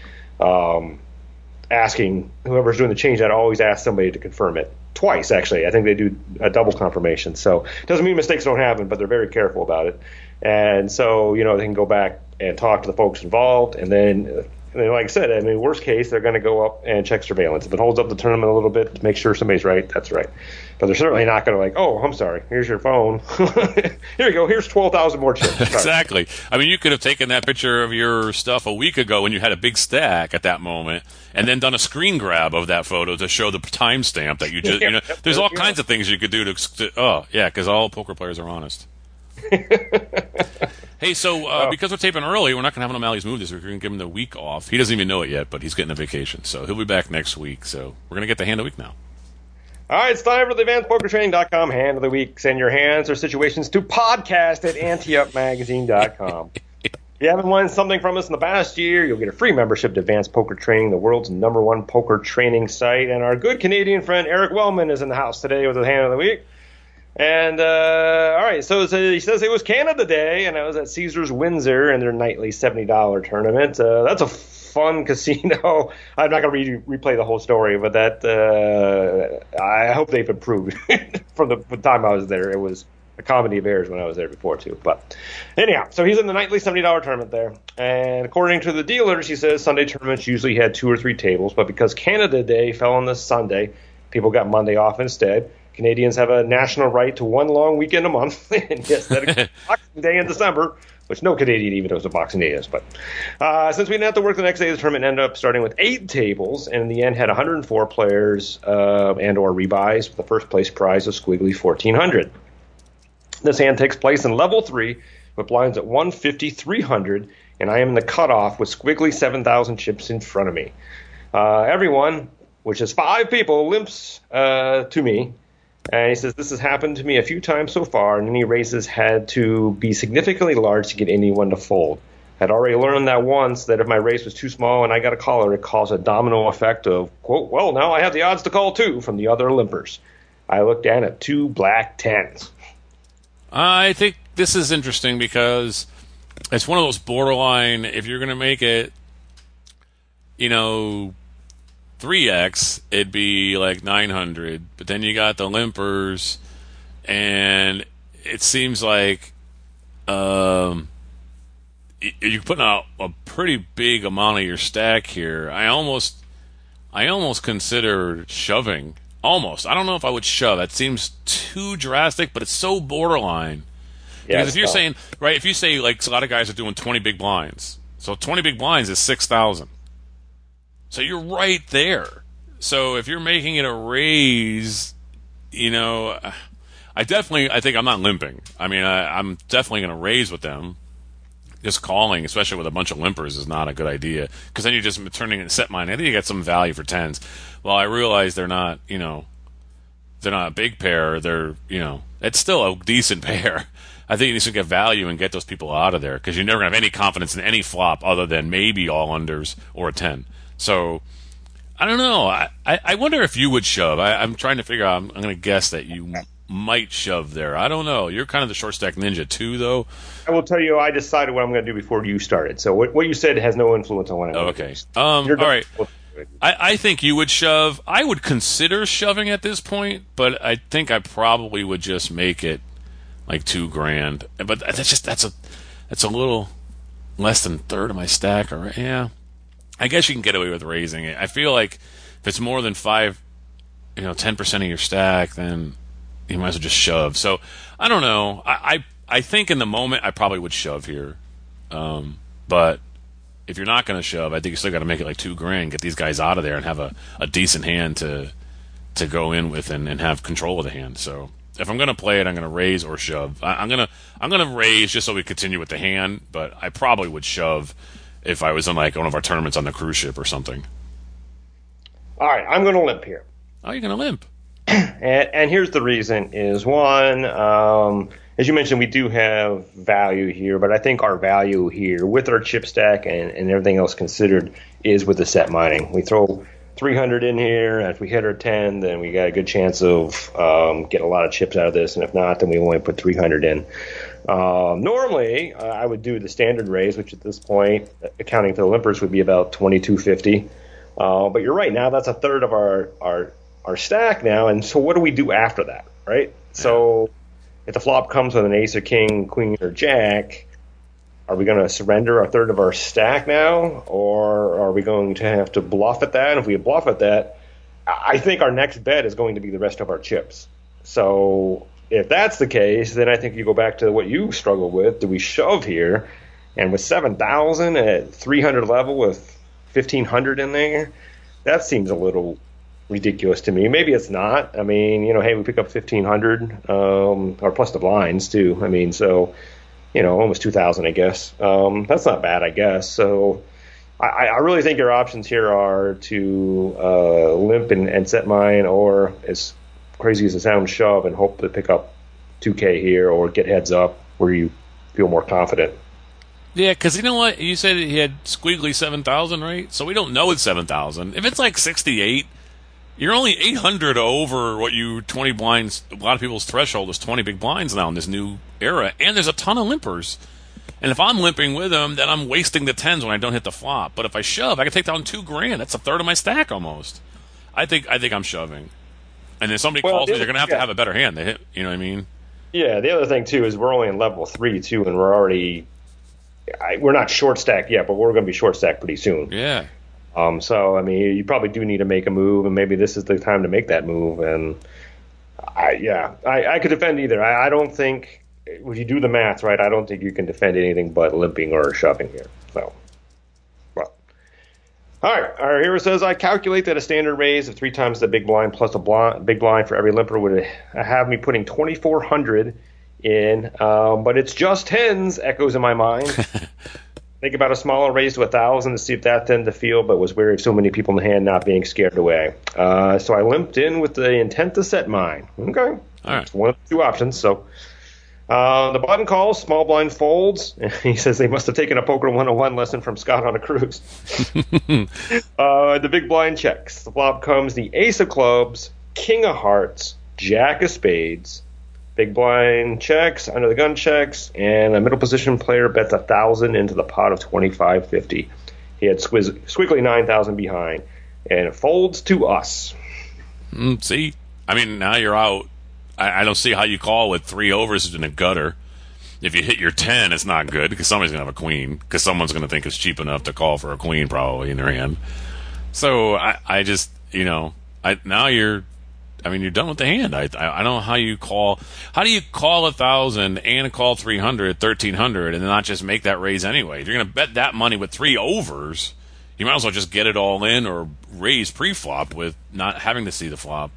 asking whoever's doing the change, I'd always ask somebody to confirm it. Twice, actually. I think they do a double confirmation. So it doesn't mean mistakes don't happen, but they're very careful about it. And so, you know, they can go back and talk to the folks involved. And then like I said, I mean, worst case, they're going to go up and check surveillance. If it holds up the tournament a little bit to make sure somebody's right, that's right. But they're certainly not going to like, oh, I'm sorry, here's your phone. Here you go, here's 12,000 more chips. Exactly. I mean, you could have taken that picture of your stuff a week ago when you had a big stack at that moment and then done a screen grab of that photo to show the timestamp that you just, you know, there's all kinds of things you could do because all poker players are honest. Hey, so because we're taping early, we're not going to have an O'Malley's Move this week. We're going to give him the week off. He doesn't even know it yet, but he's getting a vacation, so he'll be back next week. So we're going to get the Hand of the Week now. All right, it's time for the AdvancedPokerTraining.com Hand of the Week. Send your hands or situations to podcast at anteupmagazine.com. If you haven't won something from us in the past year, you'll get a free membership to Advanced Poker Training, the world's #1 poker training site. And our good Canadian friend Eric Wellman is in the house today with the Hand of the Week. And, all right, so he says it was Canada Day, and I was at Caesars Windsor in their nightly $70 tournament. That's a fun casino. I'm not going to replay the whole story, but that I hope they've improved. From the time I was there, it was a comedy of errors when I was there before, too. But anyhow, so he's in the nightly $70 tournament there. And according to the dealers, he says Sunday tournaments usually had 2 or 3 tables, but because Canada Day fell on this Sunday, people got Monday off instead. Canadians have a national right to one long weekend a month, and yes, that includes Boxing Day in December, which no Canadian even knows what Boxing Day is. But since we didn't have to work the next day, the tournament ended up starting with 8 tables, and in the end had 104 players and/or rebuys with the first place prize of squiggly $1,400. This hand takes place in Level 3 with blinds at 150, 300, and I am in the cutoff with squiggly 7,000 chips in front of me. Everyone, which is 5 people, limps to me. And he says, this has happened to me a few times so far, and any raises had to be significantly large to get anyone to fold. I'd already learned that once, that if my raise was too small and I got a caller, it caused a domino effect of, quote, well, now I have the odds to call too from the other limpers. I looked down at 2 black 10s. I think this is interesting because it's one of those borderline, if you're going to make it, you know, 3x, it'd be like 900, but then you got the limpers, and it seems like you're putting out a pretty big amount of your stack here. I almost consider shoving. Almost. I don't know if I would shove. That seems too drastic, but it's so borderline. Yeah, because if you're saying, right, if you say like a lot of guys are doing 20 big blinds, so 20 big blinds is 6,000. So you're right there. So if you're making it a raise, you know, I think I'm not limping. I mean, I'm definitely going to raise with them. Just calling, especially with a bunch of limpers, is not a good idea. Because then you're just turning and set mine. I think you got some value for 10s. Well, I realize they're not, you know, they're not a big pair. They're, you know, it's still a decent pair. I think you need to get value and get those people out of there. Because you're never going to have any confidence in any flop other than maybe all unders or a 10. So, I don't know. I wonder if you would shove. I'm trying to figure out. I'm going to guess that you might shove there. I don't know. You're kind of the short stack ninja too, though. I will tell you, I decided what I'm going to do before you started. So what you said has no influence on what I'm going to do. Okay. All right. I think you would shove. I would consider shoving at this point, but I think I probably would just make it like $2,000. But that's a little less than a third of my stack. Or yeah. I guess you can get away with raising it. I feel like if it's more than 5, you know, 10% of your stack, then you might as well just shove. So I don't know. I think in the moment I probably would shove here, but if you're not going to shove, I think you still got to make it like $2,000, get these guys out of there, and have a decent hand to go in with and have control of the hand. So if I'm going to play it, I'm going to raise or shove. I'm gonna raise just so we continue with the hand, but I probably would shove if I was in like one of our tournaments on the cruise ship or something. All right, I'm going to limp here. Oh, you're going to limp. And here's the reason is, one, as you mentioned, we do have value here, but I think our value here with our chip stack and everything else considered is with the set mining. We throw 300 in here, and if we hit our 10, then we got a good chance of getting a lot of chips out of this, and if not, then we only put 300 in. Normally, I would do the standard raise, which at this point, accounting for the limpers, would be about $22.50. But you're right. Now that's a third of our stack now. And so what do we do after that, right? So if the flop comes with an ace or king, queen or jack, are we going to surrender a third of our stack now? Or are we going to have to bluff at that? And if we bluff at that, I think our next bet is going to be the rest of our chips. So if that's the case, then I think you go back to what you struggle with. Do we shove here? And with 7,000 at 300 level with 1,500 in there, that seems a little ridiculous to me. Maybe it's not. I mean, you know, hey, we pick up 1,500 or plus the blinds too. I mean, so, you know, almost 2,000, I guess. That's not bad, I guess. So I really think your options here are to limp and set mine, or as crazy as it sounds, shove and hope to pick up 2K here or get heads up where you feel more confident. Yeah, because you know what? You said he had squiggly 7,000, right? So we don't know it's 7,000. If it's like 68, you're only 800 over what you 20 blinds. A lot of people's threshold is 20 big blinds now in this new era, and there's a ton of limpers. And if I'm limping with them, then I'm wasting the tens when I don't hit the flop. But if I shove, I can take down $2,000. That's a third of my stack almost. I think I'm shoving. And if somebody calls me, they're going to have a better hand. They hit, you know what I mean? Yeah. The other thing too is we're only in level 3 too, and we're already. We're not short stacked yet, but we're going to be short stacked pretty soon. Yeah. So, I mean, you probably do need to make a move, and maybe this is the time to make that move. And, I could defend either. I don't think, when you do the math, right, I don't think you can defend anything but limping or shoving here. So, well. All right, here it says, I calculate that a standard raise of 3 times the big blind plus a big blind for every limper would have me putting 2,400 in, but it's just tens echoes in my mind. Think about a smaller raise to 1,000 to see if that thinned the field, but was wary of so many people in the hand not being scared away. So I limped in with the intent to set mine. Okay. All right. It's one of the 2 options. So the button calls, small blind folds. He says they must have taken a Poker 101 lesson from Scott on a cruise. The big blind checks. The flop comes the ace of clubs, king of hearts, jack of spades. Big blind checks, under the gun checks, and a middle position player bets 1,000 into the pot of 2,550. He had squiggly 9,000 behind, and it folds to us. See? I mean, now you're out. I don't see how you call with 3 overs in a gutter. If you hit your 10, it's not good, because somebody's going to have a queen, because someone's going to think it's cheap enough to call for a queen, probably, in their hand. So, I just, you know, now you're... I mean, you're done with the hand. I don't know how you call. How do you call 1,000 and call 300, 1,300, and not just make that raise anyway? If you're going to bet that money with 3 overs, you might as well just get it all in or raise pre-flop with not having to see the flop.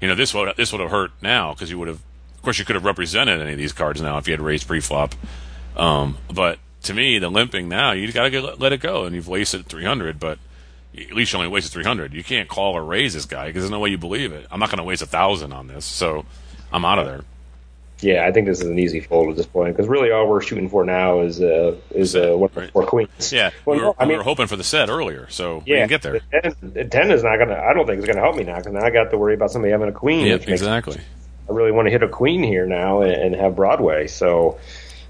You know, this would have hurt now because you would have. Of course, you could have represented any of these cards now if you had raised pre-flop. But to me, the limping now, you got to let it go, and you've wasted 300, but. At least you only wasted 300. You can't call or raise this guy because there's no way you believe it. I'm not going to waste 1,000 on this, so I'm out of there. Yeah, I think this is an easy fold at this point because really all we're shooting for now is 1 or 4 queens. Yeah, well, we were hoping for the set earlier, so we didn't get there. The 10 is not going to. I don't think it's going to help me now because now I got to worry about somebody having a queen. Yep, exactly. I really want to hit a queen here now and have Broadway. So,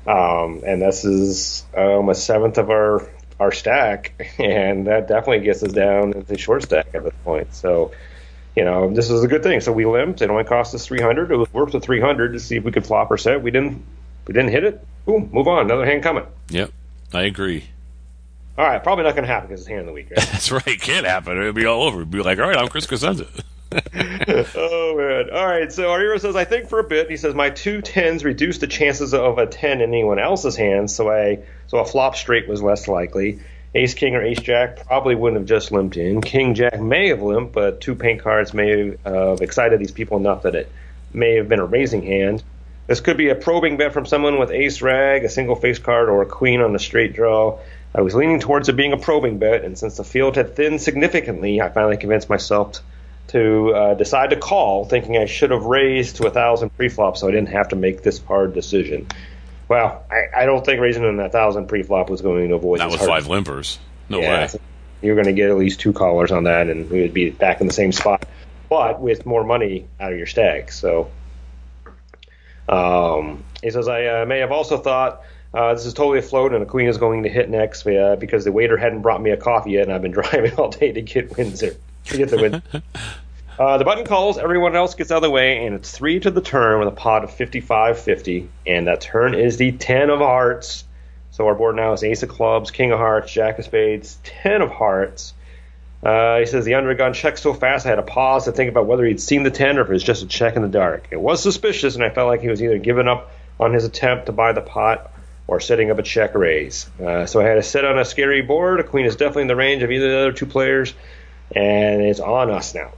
and this is a 7th of our stack, and that definitely gets us down into the short stack at this point. So, you know, this is a good thing. So we limped. It only cost us 300. It was worth the 300 to see if we could flop or set. We didn't hit it. Boom, move on. Another hand coming. Yep, I agree. All right, probably not going to happen because it's hand of the week, right? That's right. It can't happen. It'll be all over. It'll be like, all right, I'm Chris Cosenza. Oh, man. All right, so our hero says, I think for a bit. He says, my 2 tens reduced the chances of a 10 in anyone else's hand, so a flop straight was less likely. Ace, king, or ace, jack probably wouldn't have just limped in. King, jack may have limped, but 2 pink cards may have excited these people enough that it may have been a raising hand. This could be a probing bet from someone with ace, rag, a single face card, or a queen on a straight draw. I was leaning towards it being a probing bet, and since the field had thinned significantly, I finally convinced myself to decide to call, thinking I should have raised to 1,000 pre-flop so I didn't have to make this hard decision. Well, I don't think raising to 1,000 pre-flop was going to avoid that. That was 5 limpers. No way. So you're going to get at least 2 callers on that, and we would be back in the same spot, but with more money out of your stack. So He says, I may have also thought this is totally afloat and a queen is going to hit next because the waiter hadn't brought me a coffee yet and I've been driving all day to get Windsor. To get the win. The button calls, everyone else gets out of the way, and it's 3 to the turn with a pot of 55-50, and that turn is the 10 of hearts. So our board now is ace of clubs, king of hearts, jack of spades, 10 of hearts. He says the undergun checked so fast I had to pause to think about whether he'd seen the 10 or if it was just a check in the dark. It was suspicious, and I felt like he was either giving up on his attempt to buy the pot or setting up a check raise. So I had to sit on a scary board. A queen is definitely in the range of either of the other two players, and it's on us now.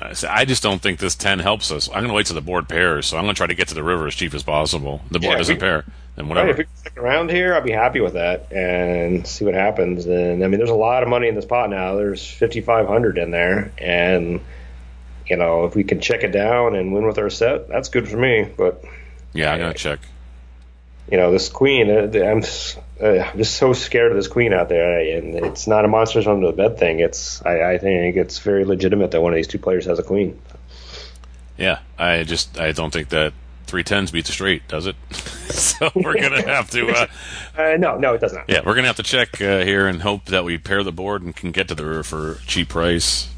I just don't think this 10 helps us. I'm going to wait till the board pairs, so I'm going to try to get to the river as cheap as possible. The board doesn't pair, then whatever. Right, if we can stick around here, I'll be happy with that and see what happens. And I mean, there's a lot of money in this pot now. There's 5,500 in there, and you know, if we can check it down and win with our set, that's good for me. But yeah, I'm going to check. You know, this queen, I'm just so scared of this queen out there, and it's not a monsters under the bed thing. I think it's very legitimate that one of these two players has a queen. Yeah, I don't think that 3 tens beats a straight, does it? So we're gonna have to. No, it does not. Yeah, we're gonna have to check here and hope that we pair the board and can get to the river for a cheap price.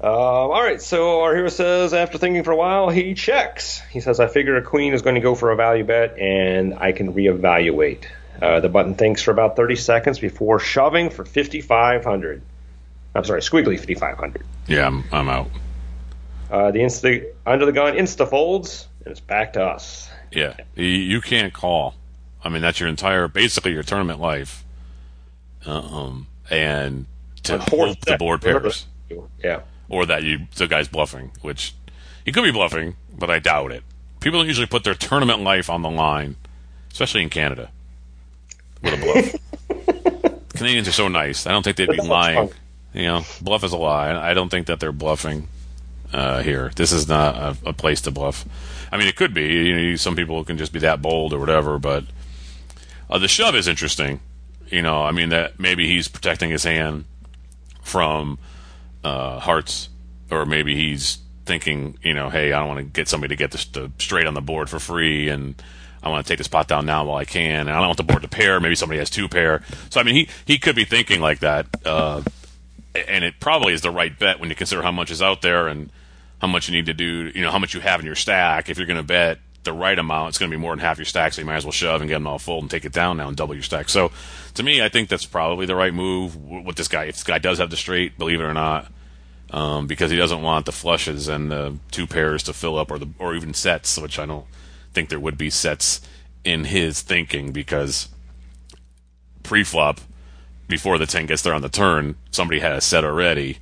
All right, so our hero says, after thinking for a while, he checks. He says, I figure a queen is going to go for a value bet, and I can reevaluate. The button thinks for about 30 seconds before shoving for 5,500. I'm sorry, squiggly 5,500. Yeah, I'm out. The under the gun insta folds, and it's back to us. Yeah, you can't call. I mean, that's your entire, basically your tournament life. And to hope the board pairs. Yeah. Or that the guy's bluffing, which he could be bluffing, but I doubt it. People don't usually put their tournament life on the line, especially in Canada, with a bluff. Canadians are so nice. I don't think they'd be lying. You know, bluff is a lie. I don't think that they're bluffing here. This is not a place to bluff. I mean, it could be. You know, some people can just be that bold or whatever, but the shove is interesting. You know, I mean, that maybe he's protecting his hand from hearts, or maybe he's thinking, you know, hey, I don't want to get somebody to get this straight on the board for free, and I want to take this pot down now while I can, and I don't want the board to pair. Maybe somebody has two pair. So, I mean, he could be thinking like that, and it probably is the right bet when you consider how much is out there and how much you need to do, you know, how much you have in your stack. If you're going to bet the right amount, it's going to be more than half your stack, so you might as well shove and get them all full and take it down now and double your stack. So, to me, I think that's probably the right move with this guy. If this guy does have the straight, believe it or not, because he doesn't want the flushes and the two pairs to fill up, or even sets, which I don't think there would be sets in his thinking, because pre-flop, before the 10 gets there on the turn, somebody had a set already.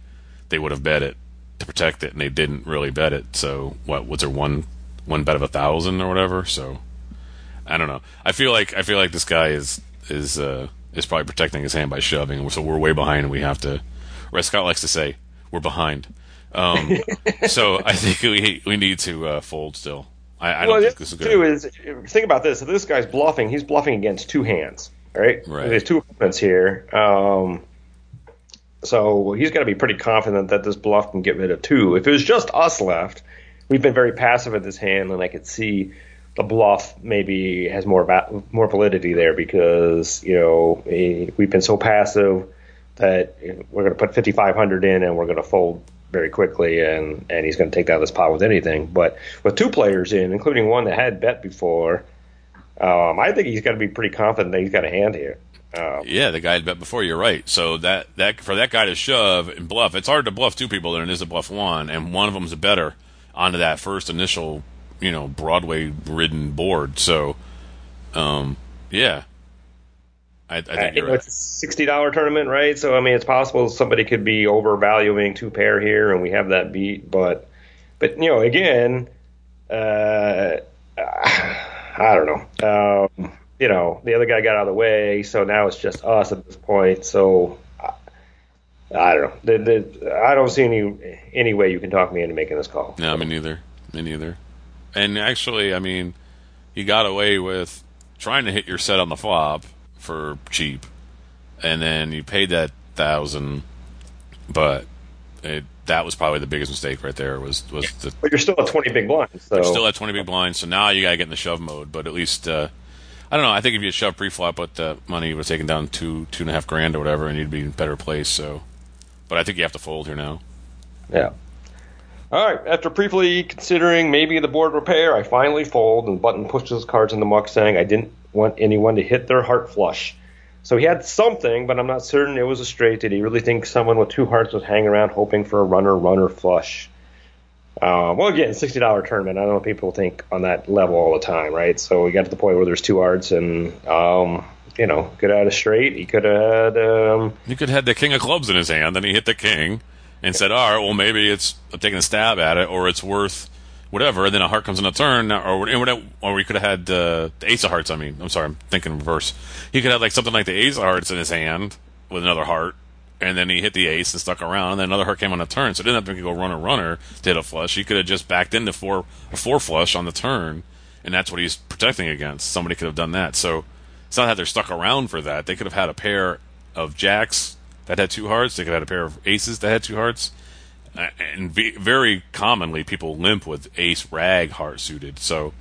They would have bet it to protect it, and they didn't really bet it. So what was there, one bet of 1,000 or whatever? So I don't know. I feel like this guy is probably protecting his hand by shoving, so we're way behind, and we have to. Or as Scott likes to say, we're behind. So I think we need to fold still. I don't think this is good. Think about this. If this guy's bluffing, he's bluffing against two hands, right? Right. There's two opponents here. So he's got to be pretty confident that this bluff can get rid of two. If it was just us left, we've been very passive at this hand, and I could see the bluff maybe has more validity there, because, you know, we've been so passive that we're going to put 5,500 in and we're going to fold very quickly, and he's going to take down this pot with anything. But with two players in, including one that had bet before, I think he's got to be pretty confident that he's got a hand here. Yeah, the guy had bet before, you're right. So that for that guy to shove and bluff, it's hard to bluff two people than it is to bluff one, and one of them's better onto that first initial, you know, Broadway-ridden board. So, yeah. I think you're right. It's a $60 tournament, right? So, I mean, it's possible somebody could be overvaluing two pair here, and we have that beat. But you know, again, I don't know. You know, the other guy got out of the way, so now it's just us at this point. So, I don't know. I don't see any way you can talk me into making this call. No, me neither. And actually, I mean, you got away with trying to hit your set on the flop for cheap, and then you paid that $1,000, but that was probably the biggest mistake right there. But you're still at 20 big blinds. So. You're still at 20 big blinds, so now you got to get in the shove mode. But at least, I don't know, I think if you had shoved pre-flop with the money, you would have taken down $2,500 or whatever, and you'd be in a better place. So, but I think you have to fold here now. Yeah. All right, after briefly considering maybe the board repair, I finally fold, and Button pushes cards in the muck, saying I didn't want anyone to hit their heart flush. So he had something, but I'm not certain it was a straight. Did he really think someone with two hearts would hang around hoping for a runner flush? Well, again, $60 tournament. I don't know if people think on that level all the time, right? So we got to the point where there's two hearts, and, could have had a straight. He could have had... he could have had the king of clubs in his hand, and he hit the king and said, all right, well, maybe it's I'm taking a stab at it, or it's worth whatever, and then a heart comes in a turn, or we could have had the ace of hearts, I mean. I'm sorry, I'm thinking reverse. He could have like something like the ace of hearts in his hand with another heart, and then he hit the ace and stuck around, and then another heart came on a turn, so it didn't have to go runner to hit a flush. He could have just backed into a four flush on the turn, and that's what he's protecting against. Somebody could have done that. So it's not that they're stuck around for that. They could have had a pair of jacks that had two hearts. They could have had a pair of aces that had two hearts. And very commonly, people limp with ace rag heart suited. So,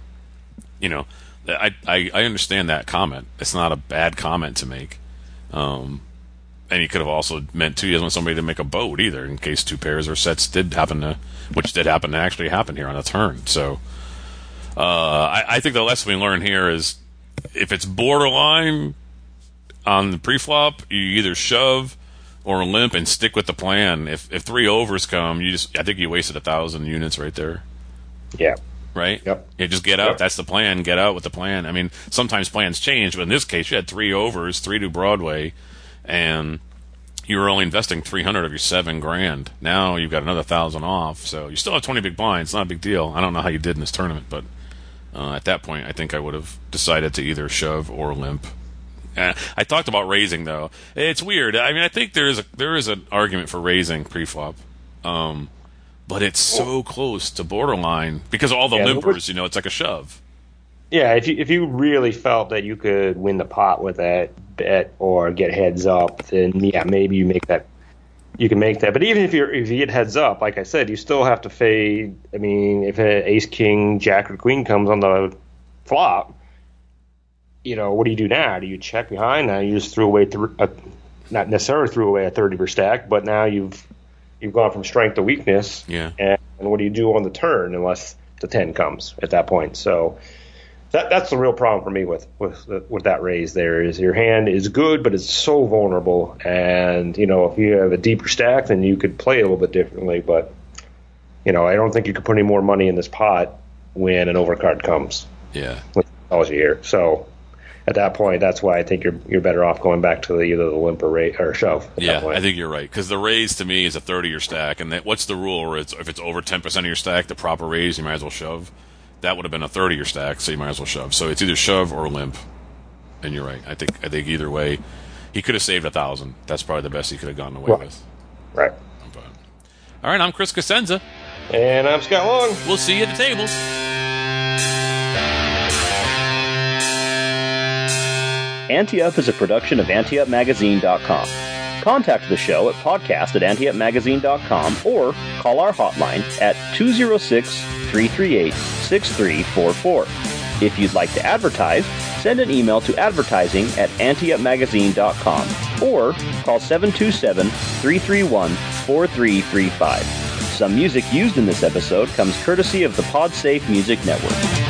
I understand that comment. It's not a bad comment to make. And he could have also meant too, he doesn't want somebody to make a boat either, in case two pairs or sets did happen to actually happen here on a turn. So, I think the lesson we learn here is if it's borderline on the preflop, you either shove or limp and stick with the plan. If three overs come, I think you wasted 1,000 units right there. Yeah. Right? Yep. You just get out. Yep. That's the plan. Get out with the plan. I mean, sometimes plans change, but in this case, you had three overs, three to Broadway, and you were only investing $300 of your $7,000. Now you've got another 1,000 off, so you still have 20 big blinds. It's not a big deal. I don't know how you did in this tournament, but at that point, I think I would have decided to either shove or limp. I talked about raising, though. It's weird. I mean, I think there is an argument for raising preflop, but it's so close to borderline because all the limpers, it's like a shove. Yeah, if you really felt that you could win the pot with that bet or get heads up, then yeah, maybe you make that. You can make that, but even if you get heads up, like I said, you still have to fade. I mean, if an ace, king, jack, or queen comes on the flop. What do you do now? Do you check behind? Now you just not necessarily threw away a 30 per stack, but now you've gone from strength to weakness. Yeah. And what do you do on the turn unless the 10 comes at that point? So that's the real problem for me with that raise. There is your hand is good, but it's so vulnerable. And if you have a deeper stack, then you could play a little bit differently. But I don't think you could put any more money in this pot when an overcard comes. Yeah. With technology here, so. At that point, that's why I think you're better off going back to either the limp or shove. Yeah, I think you're right. Because the raise, to me, is a 30-year stack. And what's the rule? If it's over 10% of your stack, the proper raise, you might as well shove. That would have been a 30-year stack, so you might as well shove. So it's either shove or limp. And you're right. I think either way, he could have saved 1,000. That's probably the best he could have gotten away with. Right. But, all right, I'm Chris Cosenza. And I'm Scott Long. We'll see you at the tables. Ante Up is a production of anteupmagazine.com. Contact the show at podcast@anteupmagazine.com or call our hotline at 206-338-6344. If you'd like to advertise, send an email to advertising@anteupmagazine.com or call 727-331-4335. Some music used in this episode comes courtesy of the PodSafe Music Network.